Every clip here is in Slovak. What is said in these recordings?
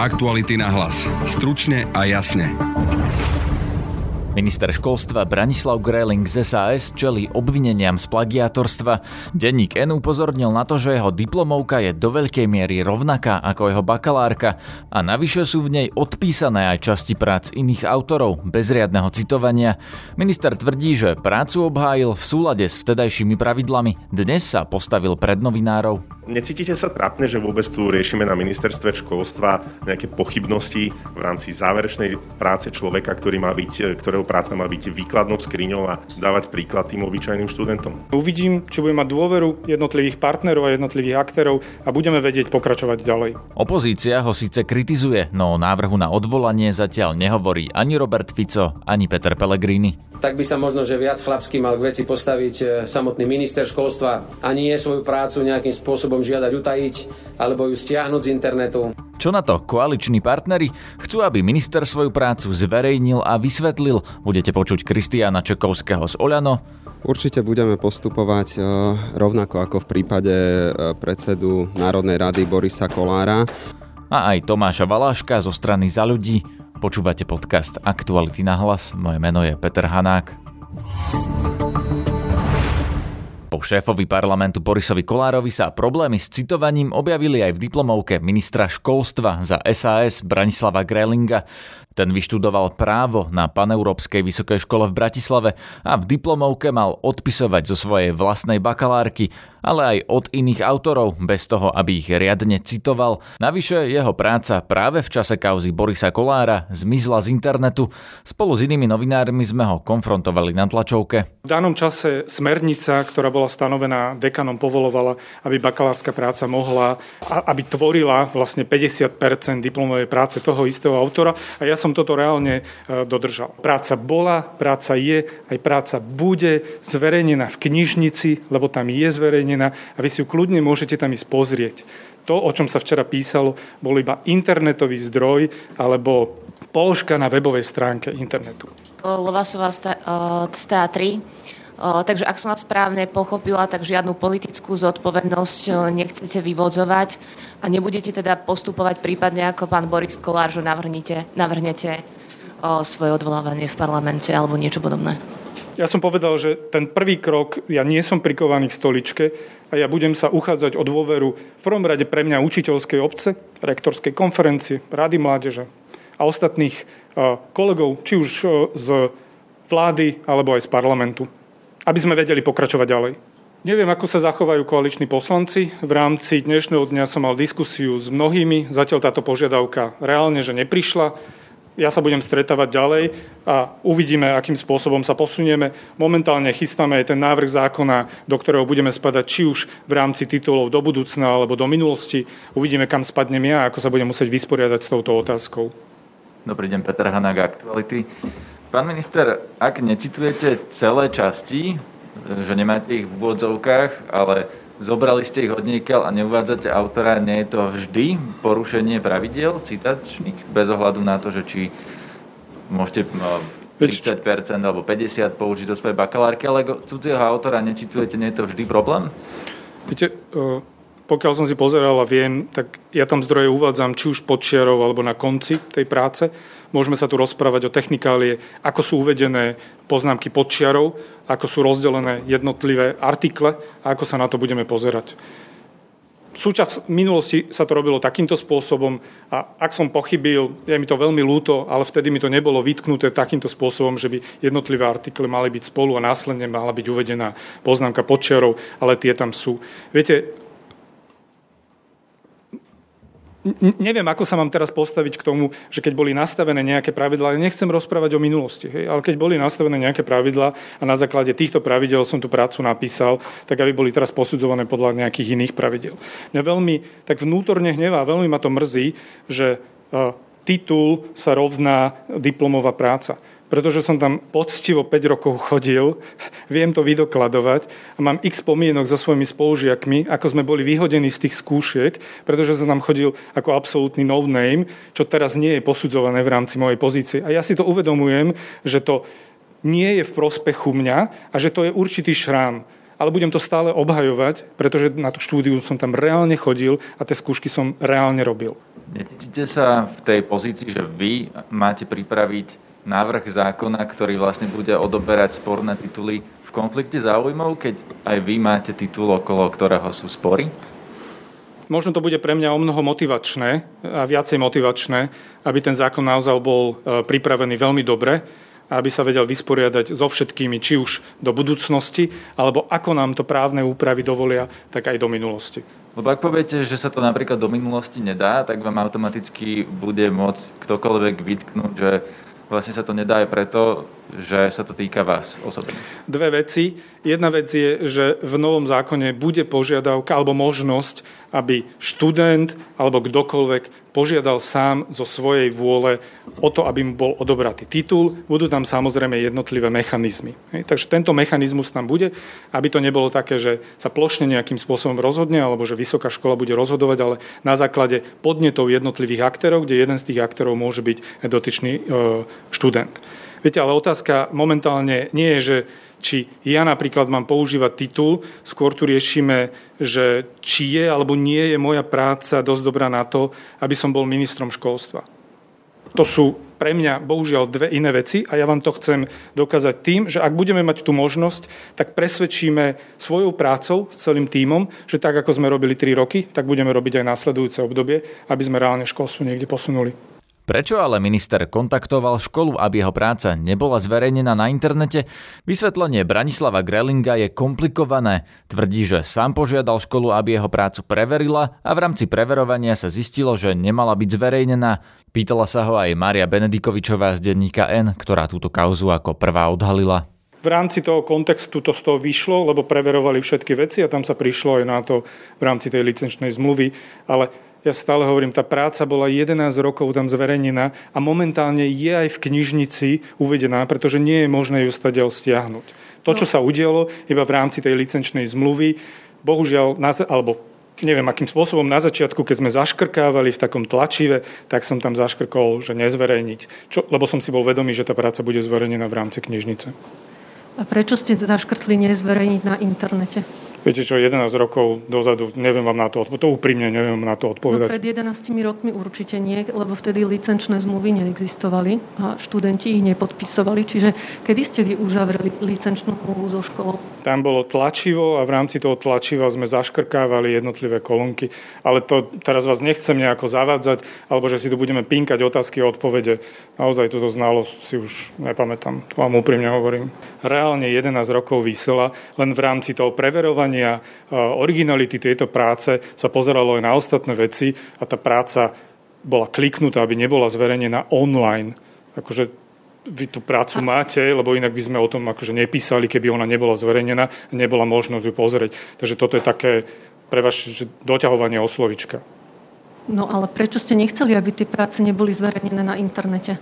Aktuality na hlas. Stručne a jasne. Minister školstva Branislav Gröhling z SAS čelí obvineniam z plagiátorstva. Denník N upozornil na to, že jeho diplomovka je do veľkej miery rovnaká ako jeho bakalárka a navyše sú v nej odpísané aj časti prác iných autorov, bez riadneho citovania. Minister tvrdí, že prácu obhájil v súlade s vtedajšími pravidlami. Dnes sa postavil pred novinárov. Necítite sa trápne, že vôbec tu riešime na ministerstve školstva nejaké pochybnosti v rámci záverečnej práce človeka, ktorého práca má byť výkladnou skriňou a dávať príklad tým obyčajným študentom. Uvidím, či budeme mať dôveru jednotlivých partnerov a jednotlivých aktérov a budeme vedieť pokračovať ďalej. Opozícia ho síce kritizuje, no o návrhu na odvolanie zatiaľ nehovorí ani Robert Fico, ani Peter Pellegrini. Tak by sa možno, že viac chlapsky mal k veci postaviť samotný minister školstva a nie svoju prácu nejakým spôsobom žiadať utajiť alebo ju stiahnuť z internetu. Čo na to koaliční partneri? Chcú, aby minister svoju prácu zverejnil a vysvetlil. Budete počuť Kristiána Čekovského z OĽaNO. Určite budeme postupovať rovnako ako v prípade predsedu Národnej rady Borisa Kollára. A aj Tomáša Valáška zo strany Za ľudí. Počúvate podcast Aktuality na hlas. Moje meno je Peter Hanák. Po šéfovi parlamentu Borisovi Kollárovi sa problémy s citovaním objavili aj v diplomovke ministra školstva za SAS Branislava Gröhlinga. Ten vyštudoval právo na Paneurópskej vysokej škole v Bratislave a v diplomovke mal odpisovať zo svojej vlastnej bakalárky, ale aj od iných autorov, bez toho, aby ich riadne citoval. Navyše jeho práca práve v čase kauzy Borisa Kollára zmizla z internetu. Spolu s inými novinármi sme ho konfrontovali na tlačovke. V danom čase smernica, ktorá bola stanovená dekanom, povolovala, aby bakalárska práca mohla, aby tvorila vlastne 50% diplomovej práce toho istého autora a ja som toto reálne dodržal. Práca bola, práca je, aj práca bude zverejnená v knižnici, lebo tam je zverejnená a vy si ju kľudne môžete tam ísť pozrieť. To, o čom sa včera písalo, bol iba internetový zdroj alebo položka na webovej stránke internetu. Lovasová z TA3. Takže ak som vás správne pochopila, tak žiadnu politickú zodpovednosť nechcete vyvodzovať a nebudete teda postupovať prípadne ako pán Boris Kollár, že navrhnete svoje odvolávanie v parlamente alebo niečo podobné. Ja som povedal, že ten prvý krok, ja nie som prikovaný k stoličke a ja budem sa uchádzať o dôveru v prvom rade pre mňa učiteľskej obce, rektorskej konferencie, rady mládeže a ostatných kolegov, či už z vlády alebo aj z parlamentu, aby sme vedeli pokračovať ďalej. Neviem, ako sa zachovajú koaliční poslanci. V rámci dnešného dňa som mal diskusiu s mnohými. Zatiaľ táto požiadavka reálne, že neprišla. Ja sa budem stretávať ďalej a uvidíme, akým spôsobom sa posunieme. Momentálne chystáme aj ten návrh zákona, do ktorého budeme spadať či už v rámci titulov do budúcna alebo do minulosti. Uvidíme, kam spadnem ja a ako sa budem musieť vysporiadať s touto otázkou. Dobrý deň, Peter Hanák, Aktuality. Pán minister, ak necitujete celé časti, že nemáte ich v úvodzovkách, ale zobrali ste ich od niekiaľ a neuvádzate autora, nie je to vždy porušenie pravidiel citačných, bez ohľadu na to, že či môžete 30% alebo 50% použiť do svojej bakalárky, ale cudzieho autora necitujete, nie je to vždy problém? Viete, pokiaľ som si pozeral a viem, tak ja tam zdroje uvádzam či už pod čiarou alebo na konci tej práce. Môžeme sa tu rozprávať o technikálie, ako sú uvedené poznámky pod čiarou, ako sú rozdelené jednotlivé artikle a ako sa na to budeme pozerať. Súčasť minulosti sa to robilo takýmto spôsobom a ak som pochybil, je mi to veľmi ľúto, ale vtedy mi to nebolo vytknuté takýmto spôsobom, že by jednotlivé artikle mali byť spolu a následne mala byť uvedená poznámka pod čiarou, ale tie tam sú. Viete, neviem, ako sa mám teraz postaviť k tomu, že keď boli nastavené nejaké pravidlá, ja nechcem rozprávať o minulosti, ale keď boli nastavené nejaké pravidlá a na základe týchto pravidel som tú prácu napísal, tak aby boli teraz posudzované podľa nejakých iných pravidel. Mňa veľmi tak vnútorne hnevá, veľmi ma to mrzí, že titul sa rovná diplomová práca. Pretože som tam poctivo 5 rokov chodil, viem to vydokladovať a mám x spomienok so svojimi spolužiakmi, ako sme boli vyhodení z tých skúšiek, pretože som tam chodil ako absolútny no-name, čo teraz nie je posudzované v rámci mojej pozície. A ja si to uvedomujem, že to nie je v prospechu mňa a že to je určitý šrám. A ale budem to stále obhajovať, pretože na tú štúdiu som tam reálne chodil a tie skúšky som reálne robil. Necítite sa v tej pozícii, že vy máte pripraviť návrh zákona, ktorý vlastne bude odoberať sporné tituly v konflikte záujmov, keď aj vy máte titul, okolo ktorého sú spory? Možno to bude pre mňa omnoho motivačné a viacej motivačné, aby ten zákon naozaj bol pripravený veľmi dobre, aby sa vedel vysporiadať so všetkými, či už do budúcnosti, alebo ako nám to právne úpravy dovolia, tak aj do minulosti. Lebo ak poviete, že sa to napríklad do minulosti nedá, tak vám automaticky bude môcť ktokoľvek vytknúť, že vlastne sa to nedá aj preto, že sa to týka vás osobne. Dve veci. Jedna vec je, že v novom zákone bude požiadavka alebo možnosť, aby študent alebo kdokoľvek požiadal sám zo svojej vôle o to, aby mu bol odobratý titul. Budú tam samozrejme jednotlivé mechanizmy. Takže tento mechanizmus tam bude, aby to nebolo také, že sa plošne nejakým spôsobom rozhodne alebo že vysoká škola bude rozhodovať, ale na základe podnetov jednotlivých aktérov, kde jeden z tých aktérov môže byť dotyčný študent. Viete, ale otázka momentálne nie je, že či ja napríklad mám používať titul, skôr tu riešime, že či je alebo nie je moja práca dosť dobrá na to, aby som bol ministrom školstva. To sú pre mňa bohužiaľ dve iné veci a ja vám to chcem dokázať tým, že ak budeme mať tú možnosť, tak presvedčíme svojou prácou s celým tímom, že tak ako sme robili 3 roky, tak budeme robiť aj následujúce obdobie, aby sme reálne školstvo niekde posunuli. Prečo ale minister kontaktoval školu, aby jeho práca nebola zverejnená na internete? Vysvetlenie Branislava Gröhlinga je komplikované. Tvrdí, že sám požiadal školu, aby jeho prácu preverila a v rámci preverovania sa zistilo, že nemala byť zverejnená. Pýtala sa ho aj Mária Benedikovičová z Denníka N, ktorá túto kauzu ako prvá odhalila. V rámci toho kontextu to z toho vyšlo, lebo preverovali všetky veci a tam sa prišlo aj na to v rámci tej licenčnej zmluvy, ale ja stále hovorím, tá práca bola 11 rokov tam zverejnená a momentálne je aj v knižnici uvedená, pretože nie je možné ju stadiaľ stiahnuť. To, čo sa udialo, iba v rámci tej licenčnej zmluvy, bohužiaľ, alebo neviem akým spôsobom, na začiatku, keď sme zaškrkávali v takom tlačive, tak som tam zaškrkol, že nezverejniť, lebo som si bol vedomý, že tá práca bude zverejnená v rámci knižnice. A prečo ste zaškrtli nezverejniť na internete? Viete čo, 11 rokov dozadu, neviem vám na to odpovedať. To úprimne neviem na to odpovedať. No pred 11 rokmi určite nie, lebo vtedy licenčné zmluvy neexistovali a študenti ich nepodpisovali. Čiže kedy ste vy uzavreli licenčnú zmluvu so školou? Tam bolo tlačivo a v rámci toho tlačiva sme zaškrkávali jednotlivé kolónky. Ale to teraz vás nechcem nejako zavádzať, alebo že si tu budeme pinkať otázky a odpovede. Naozaj túto znalosť si už nepamätám. To vám úprimne hovorím. Reálne 11 rokov visela, len v rámci toho preverovania a originality tejto práce sa pozeralo aj na ostatné veci a tá práca bola kliknutá, aby nebola zverejnená online. Akože vy tú prácu máte, lebo inak by sme o tom akože nepísali, keby ona nebola zverejnená, nebola možnosť ju pozrieť. Takže toto je také pre vás doťahovanie o slovička. No ale prečo ste nechceli, aby tie práce neboli zverejnené na internete?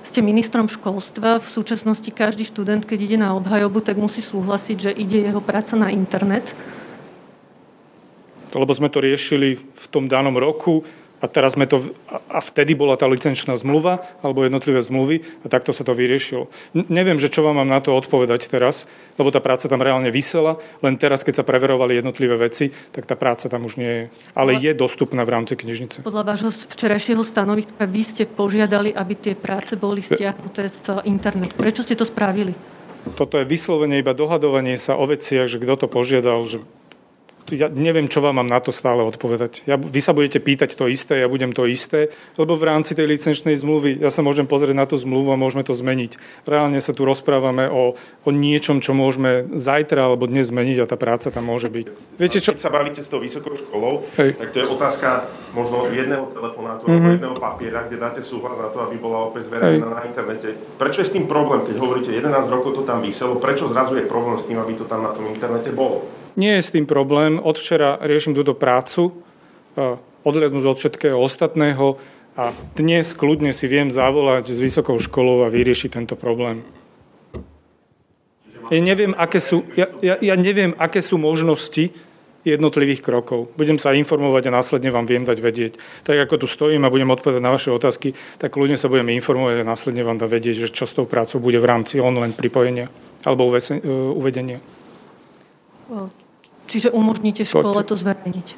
Ste ministrom školstva, v súčasnosti každý študent, keď ide na obhajobu, tak musí súhlasiť, že ide jeho práca na internet. Lebo sme to riešili v tom danom roku a teraz sme to, a vtedy bola tá licenčná zmluva alebo jednotlivé zmluvy a takto sa to vyriešilo. Neviem, že čo vám mám na to odpovedať teraz, lebo tá práca tam reálne visela, len teraz, keď sa preverovali jednotlivé veci, tak tá práca tam už nie je, ale je dostupná v rámci knižnice. Podľa vášho včerajšieho stanoviska vy ste požiadali, aby tie práce boli stiahnuté z internetu. Prečo ste to spravili? Toto je vyslovene iba dohadovanie sa o veciach, že kto to požiadal, že ja neviem, čo vám mám na to stále odpovedať. Vy sa budete pýtať to isté, ja budem to isté, lebo v rámci tej licenčnej zmluvy ja sa môžem pozrieť na tú zmluvu a môžeme to zmeniť. Reálne sa tu rozprávame o niečom, čo môžeme zajtra alebo dnes zmeniť a tá práca tam môže byť. Viete, čo? Keď sa bavíte s tou vysokou školou, hej, tak to je otázka možno jedného telefonátu alebo jedného papiera, kde dáte súhlas na to, aby bola opäť zverejnená na internete. Prečo je s tým problém, keď hovoríte 11 rokov to tam viselo, prečo zrazu je problém s tým, aby to tam na tom internete bolo? Nie je s tým problém. Od včera riešim túto prácu, odhľadnúť od všetkého ostatného a dnes kľudne si viem zavolať s vysokou školou a vyriešiť tento problém. Ja neviem, aké sú možnosti jednotlivých krokov. Budem sa informovať a následne vám viem dať vedieť. Tak ako tu stojím a budem odpovedať na vaše otázky, tak ľudia sa budeme informovať a následne vám dá vedieť, že čo s tou prácou bude v rámci online pripojenia alebo uvedenia. Čiže umožníte škole to zverejniť.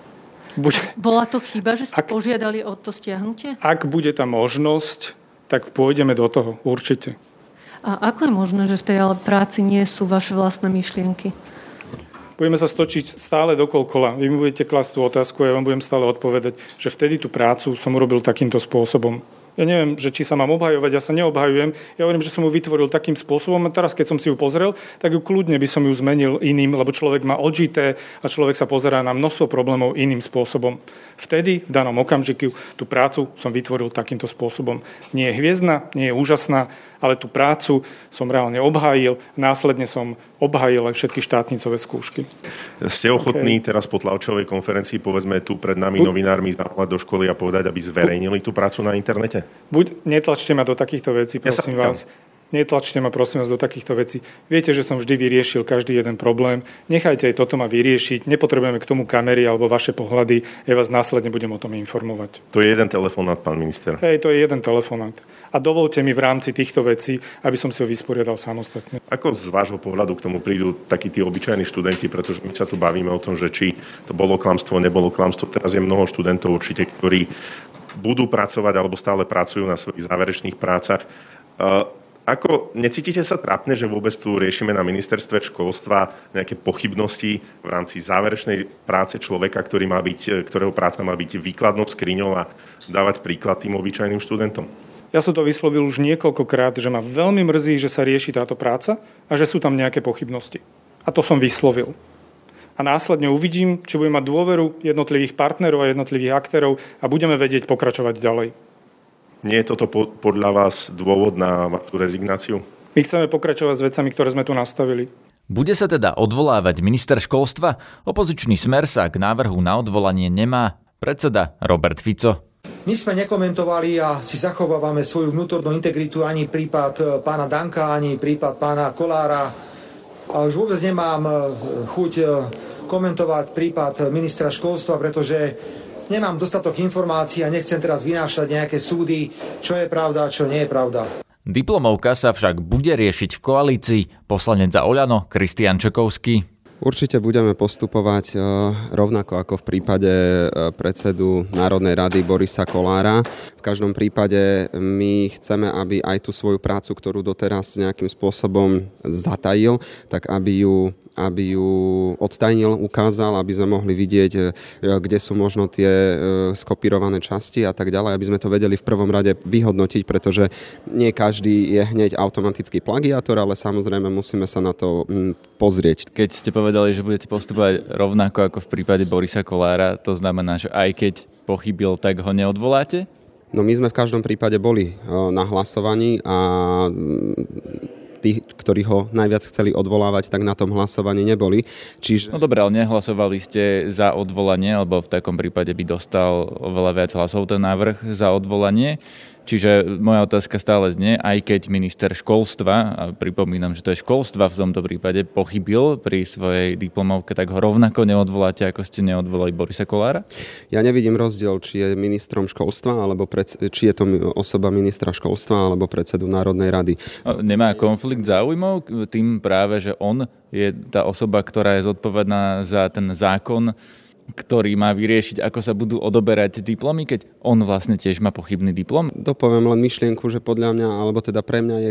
Bola to chyba, že ste požiadali o to stiahnutie? Ak bude tá možnosť, tak pôjdeme do toho, určite. A ako je možné, že v tej práci nie sú vaše vlastné myšlienky? Budeme sa stočiť stále dokoľkola. Vy mi budete klasť tú otázku a ja vám budem stále odpovedať, že vtedy tú prácu som urobil takýmto spôsobom. Ja neviem, že či sa mám obhajovať, ja sa neobhajujem. Ja hovorím, že som ju vytvoril takým spôsobom a teraz, keď som si ju pozrel, tak ju kľudne by som ju zmenil iným, lebo človek má odžité a človek sa pozerá na množstvo problémov iným spôsobom. Vtedy, v danom okamžiku, tú prácu som vytvoril takýmto spôsobom. Nie je hviezdna, nie je úžasná, ale tú prácu som reálne obhájil, následne som obhájil aj všetky štátnicové skúšky. Ste ochotní teraz po tlačovej konferencii, povedzme tu pred nami novinármi, zavolať do školy a povedať, aby zverejnili tú prácu na internete? Netlačte ma do takýchto vecí, prosím vás. Netlačte ma, prosím vás, do takýchto vecí. Viete, že som vždy vyriešil každý jeden problém. Nechajte aj toto ma vyriešiť. Nepotrebujeme k tomu kamery alebo vaše pohľady. Ja vás následne budem o tom informovať. To je jeden telefonát, pán minister. Hej, to je jeden telefonát. A dovolte mi v rámci týchto vecí, aby som si ho vysporiadal samostatne. Ako z vášho pohľadu k tomu prídu takí tí obyčajní študenti, pretože my sa tu bavíme o tom, že či to bolo klamstvo, nebolo klamstvo. Teraz je mnoho študentov určite, ktorí budú pracovať alebo stále pracujú na svojich záverečných prácach. Ako necítite sa trápne, že vôbec tu riešime na ministerstve školstva nejaké pochybnosti v rámci záverečnej práce človeka, ktorého práca má byť výkladnou skriňou a dávať príklad tým obyčajným študentom? Ja som to vyslovil už niekoľkokrát, že ma veľmi mrzí, že sa rieši táto práca a že sú tam nejaké pochybnosti. A to som vyslovil. A následne uvidím, či budem mať dôveru jednotlivých partnerov a jednotlivých aktérov a budeme vedieť pokračovať ďalej. Nie je toto podľa vás dôvod na vašu rezignáciu? My chceme pokračovať s vecami, ktoré sme tu nastavili. Bude sa teda odvolávať minister školstva? Opozičný Smer sa k návrhu na odvolanie nemá. Predseda Robert Fico. My sme nekomentovali a si zachovávame svoju vnútornú integritu ani prípad pána Danka, ani prípad pána Kollára. A už vôbec nemám chuť komentovať prípad ministra školstva, pretože nemám dostatok informácií a nechcem teraz vynášať nejaké súdy, čo je pravda a čo nie je pravda. Diplomovka sa však bude riešiť v koalícii. Poslanec za OĽaNO Kristián Čekovský. Určite budeme postupovať rovnako ako v prípade predsedu Národnej rady Borisa Kollára. V každom prípade my chceme, aby aj tú svoju prácu, ktorú doteraz nejakým spôsobom zatajil, tak aby ju odtajnil, ukázal, aby sme mohli vidieť, kde sú možno tie skopírované časti a tak ďalej, aby sme to vedeli v prvom rade vyhodnotiť, pretože nie každý je hneď automatický plagiátor, ale samozrejme musíme sa na to pozrieť. Keď ste povedali, že budete postupovať rovnako ako v prípade Borisa Kollára, to znamená, že aj keď pochybil, tak ho neodvoláte? No my sme v každom prípade boli na hlasovaní a tí, ktorí ho najviac chceli odvolávať, tak na tom hlasovaní neboli. Čiže... No dobré, ale nehlasovali ste za odvolanie, alebo v takom prípade by dostal oveľa viac hlasov ten návrh za odvolanie. Čiže moja otázka stále znie, aj keď minister školstva, a pripomínam, že to je školstva v tomto prípade, pochybil pri svojej diplomovke, tak ho rovnako neodvoláte, ako ste neodvolali Borisa Kollára? Ja nevidím rozdiel, či je ministrom školstva, alebo či je to osoba ministra školstva, alebo predsedu Národnej rady. Nemá konflikt záujmov tým práve, že on je tá osoba, ktorá je zodpovedná za ten zákon, ktorý má vyriešiť, ako sa budú odoberať diplomy, keď on vlastne tiež má pochybný diplom? Dopoviem len myšlienku, že podľa mňa, alebo teda pre mňa je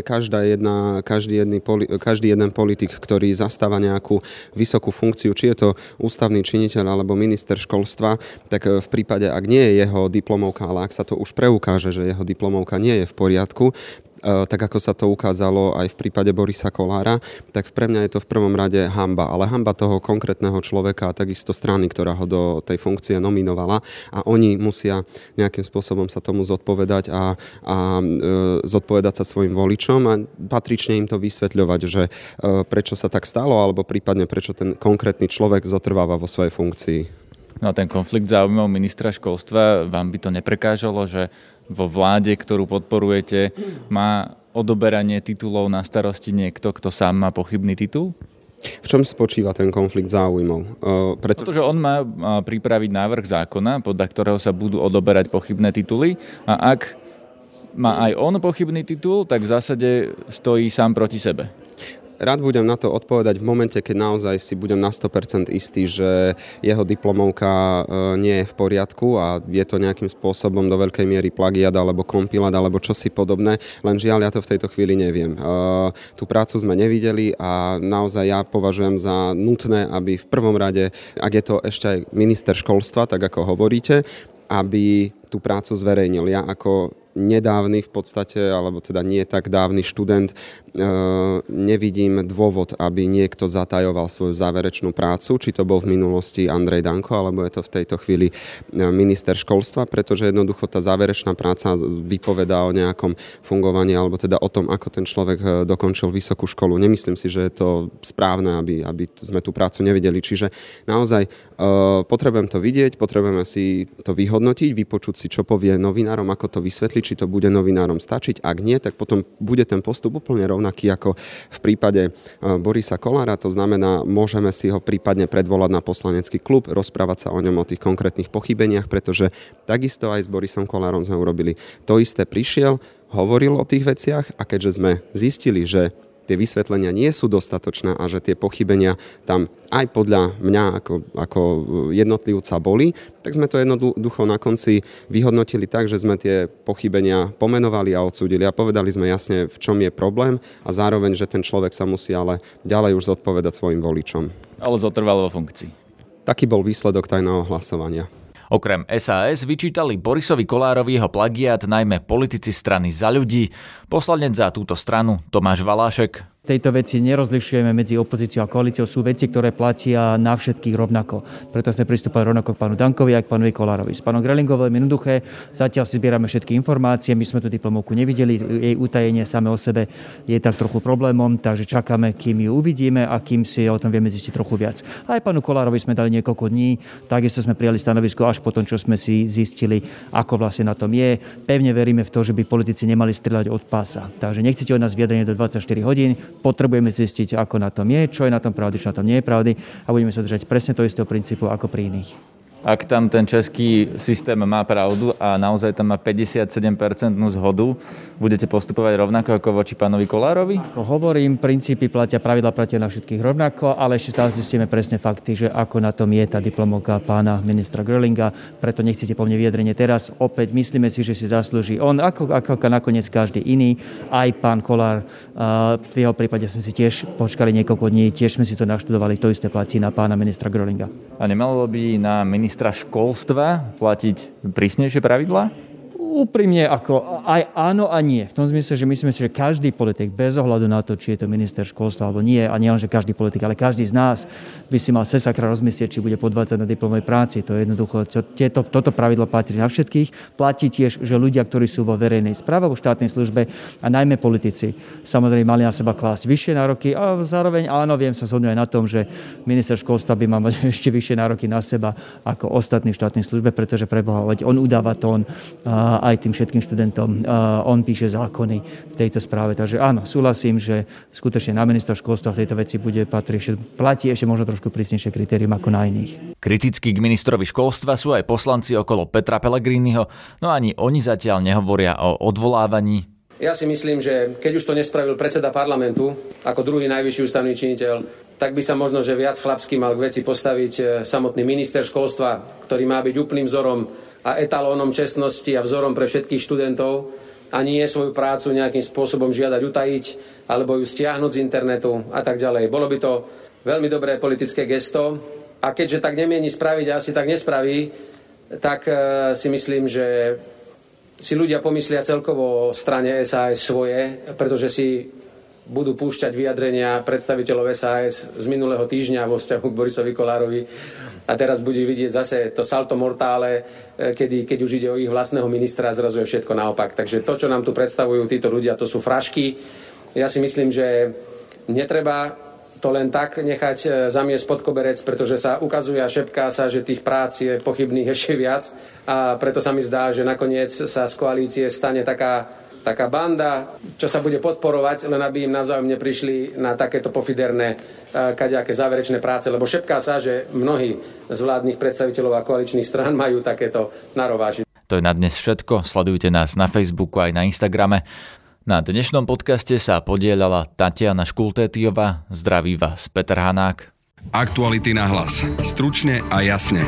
každý jeden politik, ktorý zastáva nejakú vysokú funkciu, či je to ústavný činiteľ alebo minister školstva, tak v prípade, ak nie je jeho diplomovka, ale ak sa to už preukáže, že jeho diplomovka nie je v poriadku, tak ako sa to ukázalo aj v prípade Borisa Kollára, tak pre mňa je to v prvom rade hanba, ale hanba toho konkrétneho človeka a takisto strany, ktorá ho do tej funkcie nominovala a oni musia nejakým spôsobom sa tomu zodpovedať zodpovedať sa svojim voličom a patrične im to vysvetľovať, že prečo sa tak stalo alebo prípadne prečo ten konkrétny človek zotrváva vo svojej funkcii. No a ten konflikt záujmov ministra školstva, vám by to neprekážalo, že vo vláde, ktorú podporujete, má odoberanie titulov na starosti niekto, kto sám má pochybný titul? V čom spočíva ten konflikt záujmov? Pretože on má pripraviť návrh zákona, podľa ktorého sa budú odoberať pochybné tituly a ak má aj on pochybný titul, tak v zásade stojí sám proti sebe. Rád budem na to odpovedať v momente, keď naozaj si budem na 100% istý, že jeho diplomovka nie je v poriadku a je to nejakým spôsobom do veľkej miery plagiat alebo kompilát alebo čosi podobné, len žiaľ, ja to v tejto chvíli neviem. Tú prácu sme nevideli a naozaj ja považujem za nutné, aby v prvom rade, ak je to ešte aj minister školstva, tak ako hovoríte, aby tú prácu zverejnil. Ja ako nedávny v podstate, alebo teda nie tak dávny študent, nevidím dôvod, aby niekto zatajoval svoju záverečnú prácu, či to bol v minulosti Andrej Danko, alebo je to v tejto chvíli minister školstva, pretože jednoducho tá záverečná práca vypovedá o nejakom fungovaní, alebo teda o tom, ako ten človek dokončil vysokú školu. Nemyslím si, že je to správne, aby sme tú prácu nevideli. Čiže naozaj potrebujem to vidieť, potrebujeme si to vyhodnotiť, vypočuť si, čo povie novinárom, ako to vysvetliť, či to bude novinárom stačiť. Ak nie, tak potom bude ten postup úplne rovnaký ako v prípade Borisa Kollára. To znamená, môžeme si ho prípadne predvolať na poslanecký klub, rozprávať sa o ňom, o tých konkrétnych pochybeniach, pretože takisto aj s Borisom Kollárom sme urobili to isté. Prišiel, hovoril o tých veciach a keďže sme zistili, že tie vysvetlenia nie sú dostatočné a že tie pochybenia tam aj podľa mňa ako jednotlivca boli, tak sme to jednoducho na konci vyhodnotili tak, že sme tie pochybenia pomenovali a odsúdili a povedali sme jasne, v čom je problém a zároveň, že ten človek sa musí ale ďalej už zodpovedať svojim voličom. Ale zotrval vo funkcii. Taký bol výsledok tajného hlasovania. Okrem SAS vyčítali Borisovi Kollárovi jeho plagiát najmä politici strany Za ľudí. Poslanec za túto stranu Tomáš Valášek. Tejto veci nerozlišujeme medzi opozíciou a koalíciou. Sú veci, ktoré platia na všetkých rovnako. Preto sme pristúpali rovnako k pánu Dankovi a k pánovi Kollárovi. S pánom Gröhlingom veľmi jednoduché. Zatiaľ si zbierame všetky informácie. My sme tu diplomovku nevideli. Jej utajenie same o sebe je tak trochu problémom, takže čakáme, kým ju uvidíme a kým si o tom vieme zistiť trochu viac. Aj pánu Kollárovi sme dali niekoľko dní. Takisto sme prijali stanovisko až po tom, čo sme si zistili, ako vlastne na tom je. Pevne veríme v to, že by politici nemali strieľať od pása. Takže nechcete od nás vyjadrenie do 24 hodín. Potrebujeme zistiť, ako na tom je, čo je na tom pravdy, čo na tom nie je pravdy a budeme sa držať presne toho istého princípu ako pri iných. Ak tam ten český systém má pravdu a naozaj tam má 57% zhodu, budete postupovať rovnako ako voči pánovi Kollárovi? Ako hovorím, princípy platia, pravidla platia na všetkých rovnako, ale ešte stále zistíme presne fakty, že ako na tom je tá diplomovka pána ministra Gröhlinga, preto nechcete po mne vyjadrenie teraz. Opäť myslíme si, že si zaslúži on, ako nakoniec každý iný, aj pán Kollár. V jeho prípade sme si tiež počkali niekoľko dní, tiež sme si to naštudovali, to isté platí na pána ministra Gröhlinga. A nemalo by na ministra školstva platiť prísnejšie pravidlá? Úprimne ako aj áno a nie. V tom zmysle, že myslím si, že každý politik, bez ohľadu na to, či je to minister školstva alebo nie, a nielen, že každý politik, ale každý z nás by si mal sesakra rozmyslieť, či bude podvádzať na diplomovej práci. To je jednoducho, toto pravidlo platí na všetkých. Platí tiež, že ľudia, ktorí sú vo verejnej správe, vo štátnej službe a najmä politici, samozrejme mali na seba klásť vyššie nároky a zároveň áno, viem sa zhodnúť aj na tom, že minister školstva by mal mať ešte vyššie nároky na seba ako ostatní v štátnej službe, pretože preboha, on udáva tón aj tým všetkým študentom. On píše zákony v tejto správe. Takže áno, súhlasím, že skutočne na ministra školstva v tejto veci bude patriť. Platí ešte možno trošku prísnejšie kritérium ako na iných. Kritickí k ministrovi školstva sú aj poslanci okolo Petra Pellegriniho, no ani oni zatiaľ nehovoria o odvolávaní. Ja si myslím, že keď už to nespravil predseda parlamentu, ako druhý najvyšší ústavný činiteľ, tak by sa možno, že viac chlapsky mal k veci postaviť samotný minister školstva, ktorý má byť úplným vzorom a etalónom čestnosti a vzorom pre všetkých študentov a nie svoju prácu nejakým spôsobom žiadať utajiť alebo ju stiahnuť z internetu a tak ďalej. Bolo by to veľmi dobré politické gesto a keďže tak nemieni spraviť a asi tak nespraví, tak si myslím, že si ľudia pomyslia celkovo o strane SAS svoje, pretože si budú púšťať vyjadrenia predstaviteľov SAS z minulého týždňa vo vzťahu k Borisovi Kollárovi. A teraz bude vidieť zase to salto mortále, keď už ide o ich vlastného ministra, zrazu je všetko naopak. Takže to, čo nám tu predstavujú títo ľudia, to sú frašky. Ja si myslím, že netreba to len tak nechať zamiesť pod koberec, pretože sa ukazuje a šepká sa, že tých prác je pochybných ešte viac. A preto sa mi zdá, že nakoniec sa z koalície stane taká banda, čo sa bude podporovať, len aby im navzájom neprišli na takéto pofiderné kadejaké záverečné práce, lebo šepká sa, že mnohí z vládnych predstaviteľov a koaličných strán majú takéto narováži. To je na dnes všetko. Sledujte nás na Facebooku aj na Instagrame. Na dnešnom podcaste sa podieľala Tatiana Škultetijová. Zdraví vás Peter Hanák. Aktuality na hlas. Stručne a jasne.